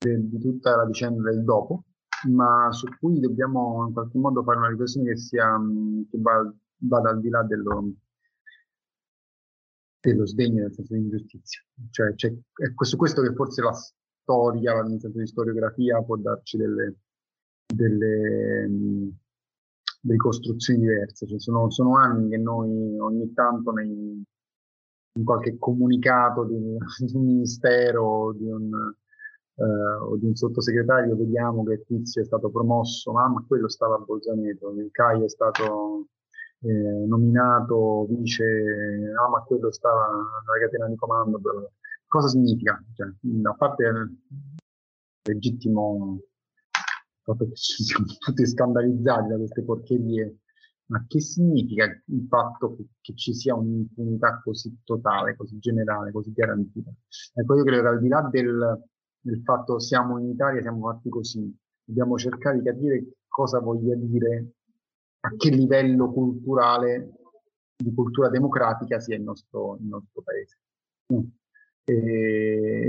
di tutta la vicenda del dopo, ma su cui dobbiamo in qualche modo fare una riflessione che sia che vada, vada al di là dello dello sdegno, nel senso di ingiustizia, cioè, cioè è questo, questo che forse la storia, nel senso di storiografia, può darci delle, delle mh, ricostruzioni diverse, cioè sono, sono anni che noi ogni tanto nei, in qualche comunicato di, di un ministero di un, eh, o di un sottosegretario vediamo che Tizio è stato promosso, ma, ma quello stava a Bolzaneto, il C A I è stato... Eh, nominato vice, ah ma quello sta nella catena di comando. Però, cosa significa? Cioè, a parte il legittimo fatto che ci siamo tutti scandalizzati da queste porcherie, ma che significa il fatto che, che ci sia un'impunità così totale, così generale, così garantita? Ecco, io credo che al di là del, del fatto siamo in Italia, siamo fatti così, dobbiamo cercare di capire cosa voglia dire, a che livello culturale, di cultura democratica, sia il nostro, il nostro paese. Mm. E,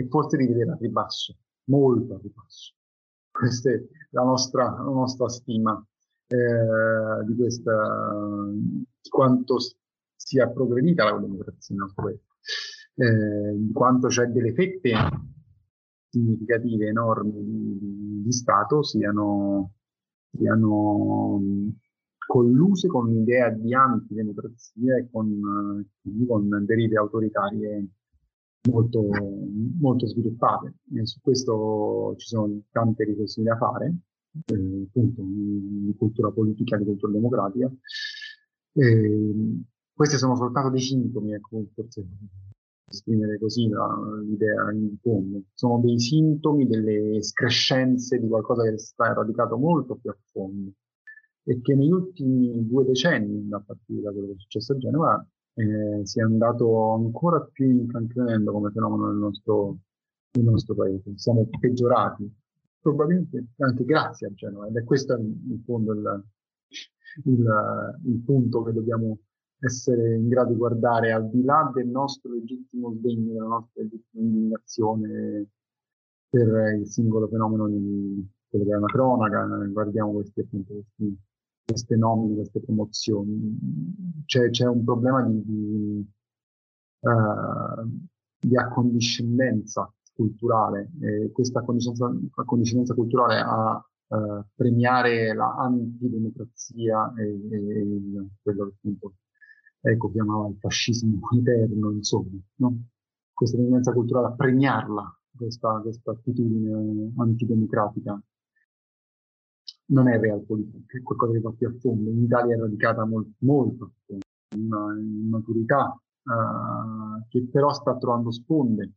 e forse rivedere a ribasso, molto a ribasso. Questa è la nostra, la nostra stima eh, di, questa, di quanto sia progredita la democrazia nel nostro paese, eh, di quanto c'è delle fette significative, enormi di, di Stato, siano... siano colluse con l'idea di antidemocrazia e con, con derive autoritarie molto, molto sviluppate. E su questo ci sono tante riflessioni da fare, eh, appunto, di cultura politica, di cultura democratica. Eh, questi sono soltanto dei sintomi, ecco, forse esprimere così la, l'idea in fondo. Sono dei sintomi, delle escrescenze di qualcosa che sta radicato molto più a fondo e che negli ultimi due decenni, a partire da quello che è successo a Genova, eh, si è andato ancora più incancrenendo come fenomeno nel nostro, nel nostro paese. Siamo peggiorati, probabilmente anche grazie a Genova, ed è questo in fondo il, il, il punto che dobbiamo essere in grado di guardare al di là del nostro legittimo sdegno, della nostra legittima indignazione per il singolo fenomeno di quello che è una cronaca. Guardiamo questi, appunto, questi, questi nomi, queste promozioni, c'è, c'è un problema di, di, uh, di accondiscendenza culturale, e questa accondiscendenza, accondiscendenza culturale a uh, premiare la antidemocrazia e, e quello che appunto ecco chiamava il fascismo interno, insomma, no? Questa tendenza culturale a premiarla, questa, questa attitudine antidemocratica, non è realpolitik, è qualcosa che va più a fondo. In Italia è radicata molto, molto a fondo, una, una maturità uh, che però sta trovando sponde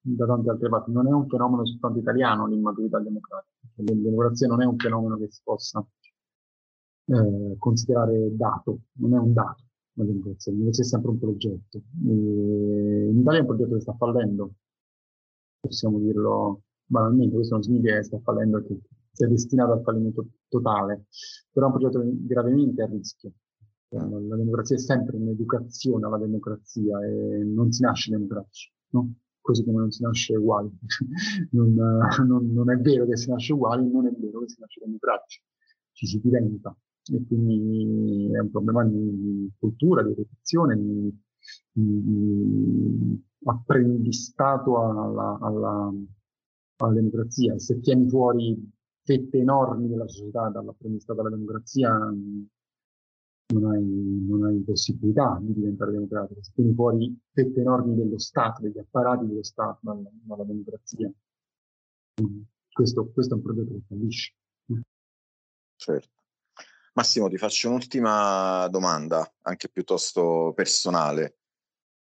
da tante altre parti. Non è un fenomeno soltanto italiano l'immaturità democratica, la democrazia non è un fenomeno che si possa eh, considerare dato, non è un dato. La democrazia invece è sempre un progetto. E in Italia è un progetto che sta fallendo, possiamo dirlo banalmente. Questo non significa che sta fallendo, che sia destinato al fallimento totale, però è un progetto gravemente a rischio. La democrazia è sempre un'educazione alla democrazia e non si nasce democratici, no? Così come non si nasce uguali. non, non, non è vero che si nasce uguali, non è vero che si nasce democratici, ci si diventa. E quindi è un problema di cultura, di educazione, di, di, di apprendistato alla, alla, alla democrazia. E se tieni fuori fette enormi della società dall'apprendistato alla democrazia, non hai, non hai possibilità di diventare democratico. Se tieni fuori fette enormi dello Stato, degli apparati dello Stato dalla, dalla democrazia, questo, questo è un progetto che fallisce. Certo. Massimo, ti faccio un'ultima domanda, anche piuttosto personale.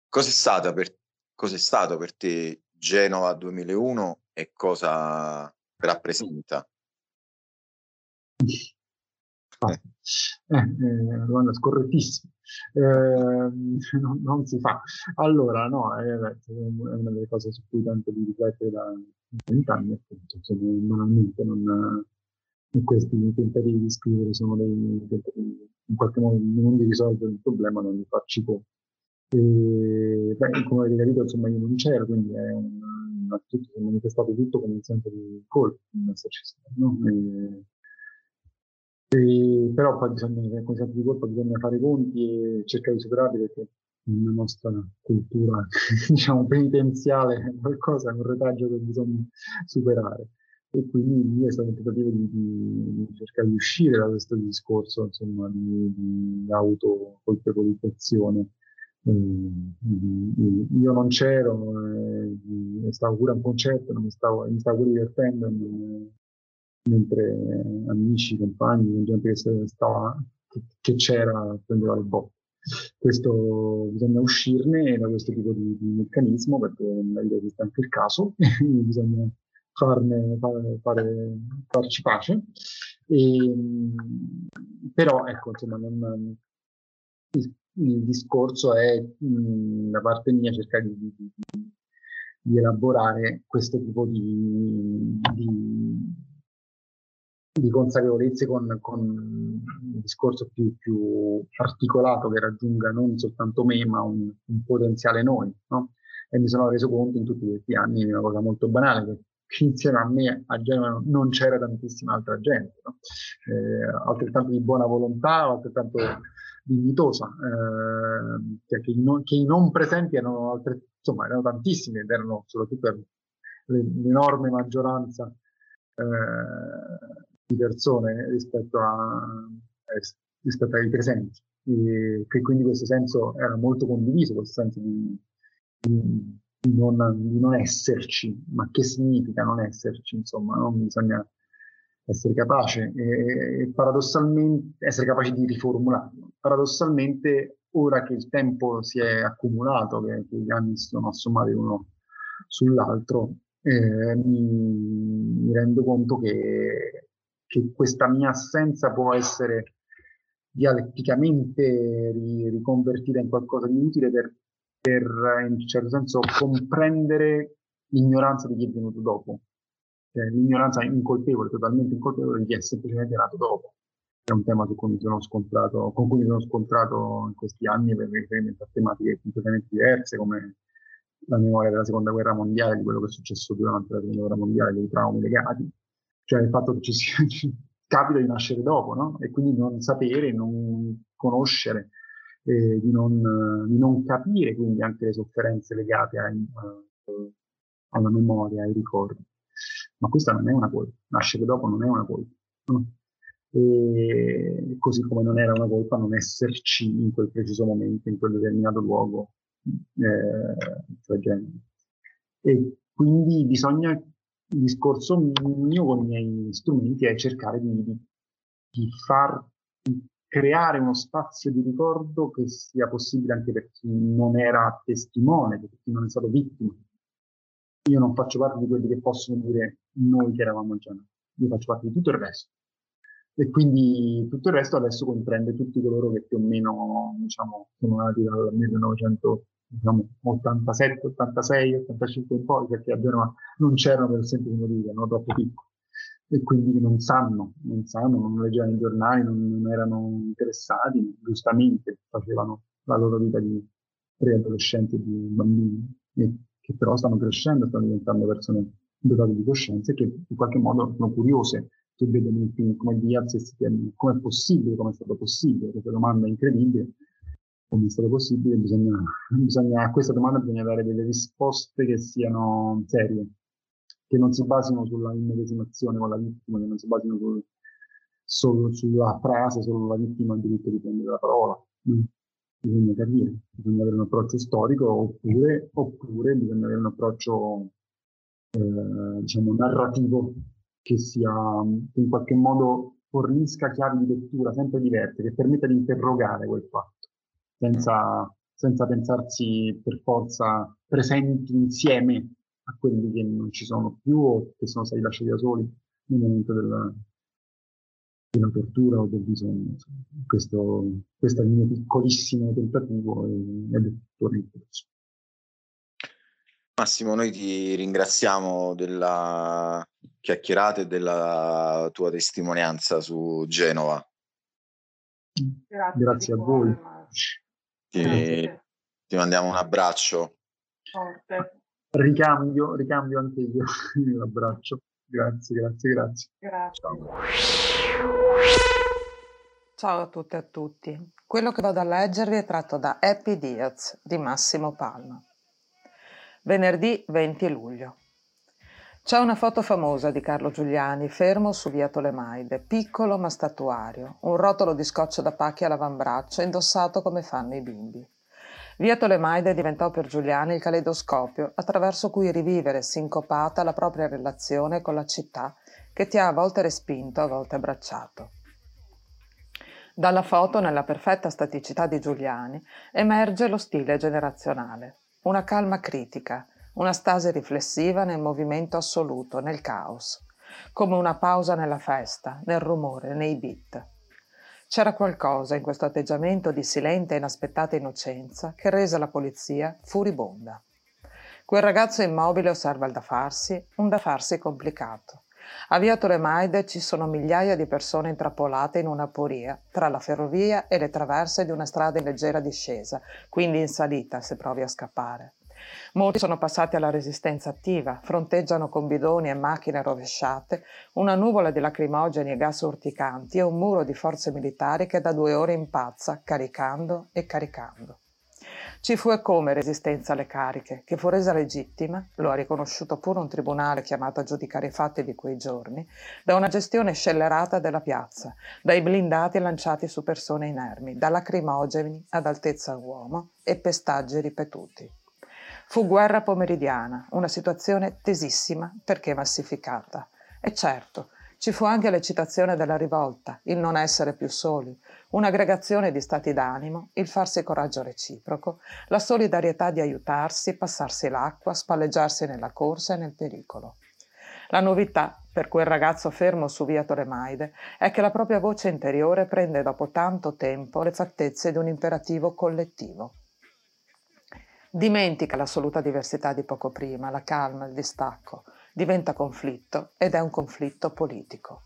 Cos'è stata per, cos'è stato per te Genova duemilauno e cosa rappresenta? Ah, eh, eh, domanda scorrettissima. Eh, non, non si fa. Allora, no, è, è una delle cose su cui tanto di riflettere da vent'anni, appunto, cioè, normalmente non... Questi tentativi di scrivere sono dei tentativi in qualche modo non di risolvere il problema, non di farci conto. Come avete capito, insomma, io non c'ero, quindi è un, tutto, si è manifestato tutto come un senso di colpa, un esserci stato, no? E, e, però poi bisogna, con senso di colpa bisogna fare i conti e cercare di superarli, perché la nostra cultura diciamo penitenziale è qualcosa, è un retaggio che bisogna superare. E quindi è stato un tentativo di, di, di cercare di uscire da questo discorso, insomma, di, di autocolpevolizzazione. Eh, io non c'ero, eh, stavo pure a un concerto, non mi, stavo, mi stavo pure divertendo, non, mentre eh, amici, compagni, gente che, stava, che, che c'era prendeva le botte. Questo, bisogna uscirne da questo tipo di, di meccanismo, perché esiste anche il caso, quindi bisogna farne fare, fare, farci pace. E, però ecco, insomma, non, il, il discorso è da parte mia cercare di, di, di elaborare questo tipo di, di, di consapevolezze con, con un discorso più, più articolato, che raggiunga non soltanto me ma un, un potenziale noi, no? E mi sono reso conto in tutti questi anni di una cosa molto banale, che insieme a me a Genova non c'era tantissima altra gente, no? eh, altrettanto di buona volontà, altrettanto dignitosa, eh, cioè che, non, che i non presenti erano, altre, insomma, erano tantissimi, ed erano soprattutto l'enorme maggioranza eh, di persone rispetto, a, rispetto ai presenti, e che quindi questo senso era molto condiviso, questo senso di, di Di non, non esserci. Ma che significa non esserci? Insomma, no? Bisogna essere capace e, e paradossalmente essere capaci di riformularlo. Paradossalmente ora che il tempo si è accumulato, che, che gli anni si sono assommati uno sull'altro, eh, mi, mi rendo conto che, che questa mia assenza può essere dialetticamente riconvertita in qualcosa di utile per, per in un certo senso comprendere l'ignoranza di chi è venuto dopo, cioè, l'ignoranza incolpevole, totalmente incolpevole di chi è semplicemente nato dopo. È un tema su cui mi sono scontrato, con cui mi sono scontrato in questi anni per riferimento a tematiche completamente diverse, come la memoria della seconda guerra mondiale, di quello che è successo durante la seconda guerra mondiale, dei traumi legati, cioè il fatto che ci sia, ci capita di nascere dopo, no? E quindi non sapere, non conoscere, eh, di, non, di non capire quindi anche le sofferenze legate ai, alla memoria, ai ricordi. Ma questa non è una colpa, nascere dopo non è una colpa. No? E così come non era una colpa non esserci in quel preciso momento, in quel determinato luogo, eh, cioè genere. E quindi bisogna, il discorso mio con i miei strumenti è cercare di, di, di far di creare uno spazio di ricordo che sia possibile anche per chi non era testimone, per chi non è stato vittima. Io non faccio parte di quelli che possono dire noi che eravamo già nati, io faccio parte di tutto il resto. E quindi tutto il resto adesso comprende tutti coloro che più o meno, diciamo, sono nati dal millenovecentottantasette, ottantasei, ottantacinque in poi, perché a Genova non c'erano per il semplice motivo, erano troppo piccoli. E quindi non sanno, non sanno, non leggevano i giornali, non, non erano interessati, giustamente facevano la loro vita di preadolescenti e di bambini, e che però stanno crescendo, stanno diventando persone dotate di coscienza e che in qualche modo sono curiose. Che vedono in film come Diaz, come è possibile, come è stato possibile, questa domanda è incredibile, come è stato possibile, bisogna, bisogna, a questa domanda bisogna dare delle risposte che siano serie, che non si basino sulla immedesimazione con la vittima, che non si basino sul, solo sulla frase, solo la vittima ha il diritto di prendere la parola, no? Bisogna capire, bisogna avere un approccio storico oppure, oppure bisogna avere un approccio eh, diciamo narrativo, che sia, che in qualche modo fornisca chiavi di lettura sempre diverse, che permetta di interrogare quel fatto, senza, senza pensarsi per forza presenti insieme a quelli che non ci sono più o che sono stati lasciati da soli nel momento della, della tortura o del bisogno. Questo, questo è il mio piccolissimo tentativo ed è tutto in corso. Massimo, noi ti ringraziamo della chiacchierata e della tua testimonianza su Genova. Grazie, Grazie a voi. Ti, Grazie. ti mandiamo un abbraccio. Forte. Ricambio, ricambio anche io un abbraccio. Grazie, grazie, grazie. Grazie. Ciao. Ciao a tutte e a tutti. Quello che vado a leggervi è tratto da Happy Diaz di Massimo Palma. Venerdì venti luglio. C'è una foto famosa di Carlo Giuliani fermo su Via Tolemaide, piccolo ma statuario, un rotolo di scotch da pacchi all'avambraccio indossato come fanno i bimbi. Via Tolemaide diventò per Giuliani il caleidoscopio attraverso cui rivivere sincopata la propria relazione con la città che ti ha a volte respinto, a volte abbracciato. Dalla foto, nella perfetta staticità di Giuliani, emerge lo stile generazionale. Una calma critica, una stasi riflessiva nel movimento assoluto, nel caos, come una pausa nella festa, nel rumore, nei beat. C'era qualcosa in questo atteggiamento di silente e inaspettata innocenza che rese la polizia furibonda. Quel ragazzo immobile osserva il da farsi, un da farsi complicato. A Via Tolemaide ci sono migliaia di persone intrappolate in una aporia tra la ferrovia e le traverse di una strada in leggera discesa, quindi in salita se provi a scappare. Molti sono passati alla resistenza attiva, fronteggiano con bidoni e macchine rovesciate, una nuvola di lacrimogeni e gas urticanti e un muro di forze militari che da due ore impazza, caricando e caricando. Ci fu e come resistenza alle cariche, che fu resa legittima, lo ha riconosciuto pure un tribunale chiamato a giudicare i fatti di quei giorni, da una gestione scellerata della piazza, dai blindati lanciati su persone inermi, da lacrimogeni ad altezza uomo e pestaggi ripetuti. Fu guerra pomeridiana, una situazione tesissima perché massificata. E certo, Ci fu anche l'eccitazione della rivolta, il non essere più soli, un'aggregazione di stati d'animo, il farsi coraggio reciproco, la solidarietà di aiutarsi, passarsi l'acqua, spalleggiarsi nella corsa e nel pericolo. La novità, per quel ragazzo fermo su via Tolemaide, è che la propria voce interiore prende dopo tanto tempo le fattezze di un imperativo collettivo. Dimentica l'assoluta diversità di poco prima, la calma, il distacco, diventa conflitto ed è un conflitto politico.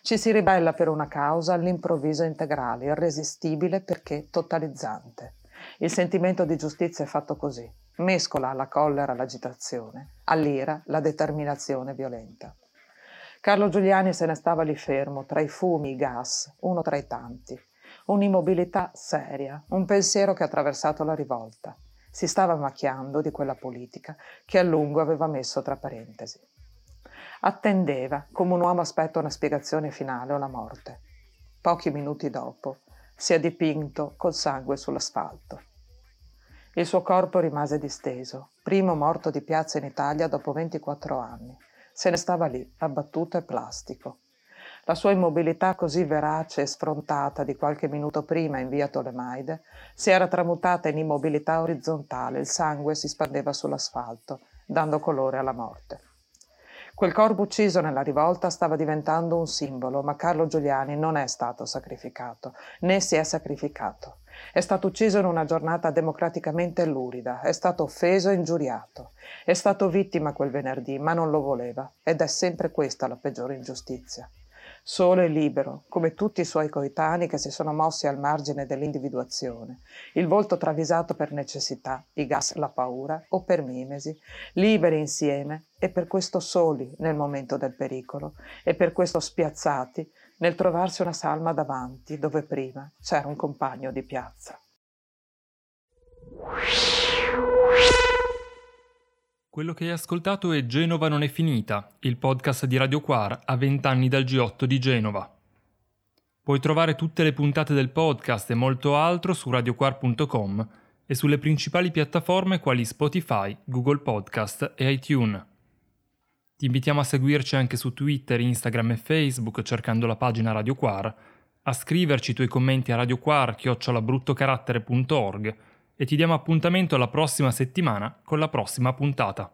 Ci si ribella per una causa all'improvviso integrale, irresistibile perché totalizzante. Il sentimento di giustizia è fatto così. Mescola alla collera l'agitazione, all'ira la determinazione violenta. Carlo Giuliani se ne stava lì fermo, tra i fumi, i gas, uno tra i tanti. Un'immobilità seria, un pensiero che ha attraversato la rivolta. Si stava macchiando di quella politica che a lungo aveva messo tra parentesi. Attendeva, come un uomo aspetta una spiegazione finale o la morte. Pochi minuti dopo si è dipinto col sangue sull'asfalto. Il suo corpo rimase disteso, primo morto di piazza in Italia dopo ventiquattro anni. Se ne stava lì, abbattuto e plastico. La sua immobilità così verace e sfrontata di qualche minuto prima in via Tolemaide si era tramutata in immobilità orizzontale, il sangue si spandeva sull'asfalto, dando colore alla morte. Quel corpo ucciso nella rivolta stava diventando un simbolo, ma Carlo Giuliani non è stato sacrificato, né si è sacrificato. È stato ucciso in una giornata democraticamente lurida, è stato offeso e ingiuriato, è stato vittima quel venerdì, ma non lo voleva, ed è sempre questa la peggiore ingiustizia. Solo e libero, come tutti i suoi coetanei che si sono mossi al margine dell'individuazione, il volto travisato per necessità, i gas, la paura o per mimesi, liberi insieme e per questo soli nel momento del pericolo e per questo spiazzati nel trovarsi una salma davanti dove prima c'era un compagno di piazza. Quello che hai ascoltato è Genova non è finita, il podcast di Radio Quar a venti anni dal G otto di Genova. Puoi trovare tutte le puntate del podcast e molto altro su radioquar punto com e sulle principali piattaforme quali Spotify, Google Podcast e iTunes. Ti invitiamo a seguirci anche su Twitter, Instagram e Facebook cercando la pagina Radio Quar, a scriverci i tuoi commenti a radioquar chiocciola bruttocarattere punto org e ti diamo appuntamento la prossima settimana con la prossima puntata.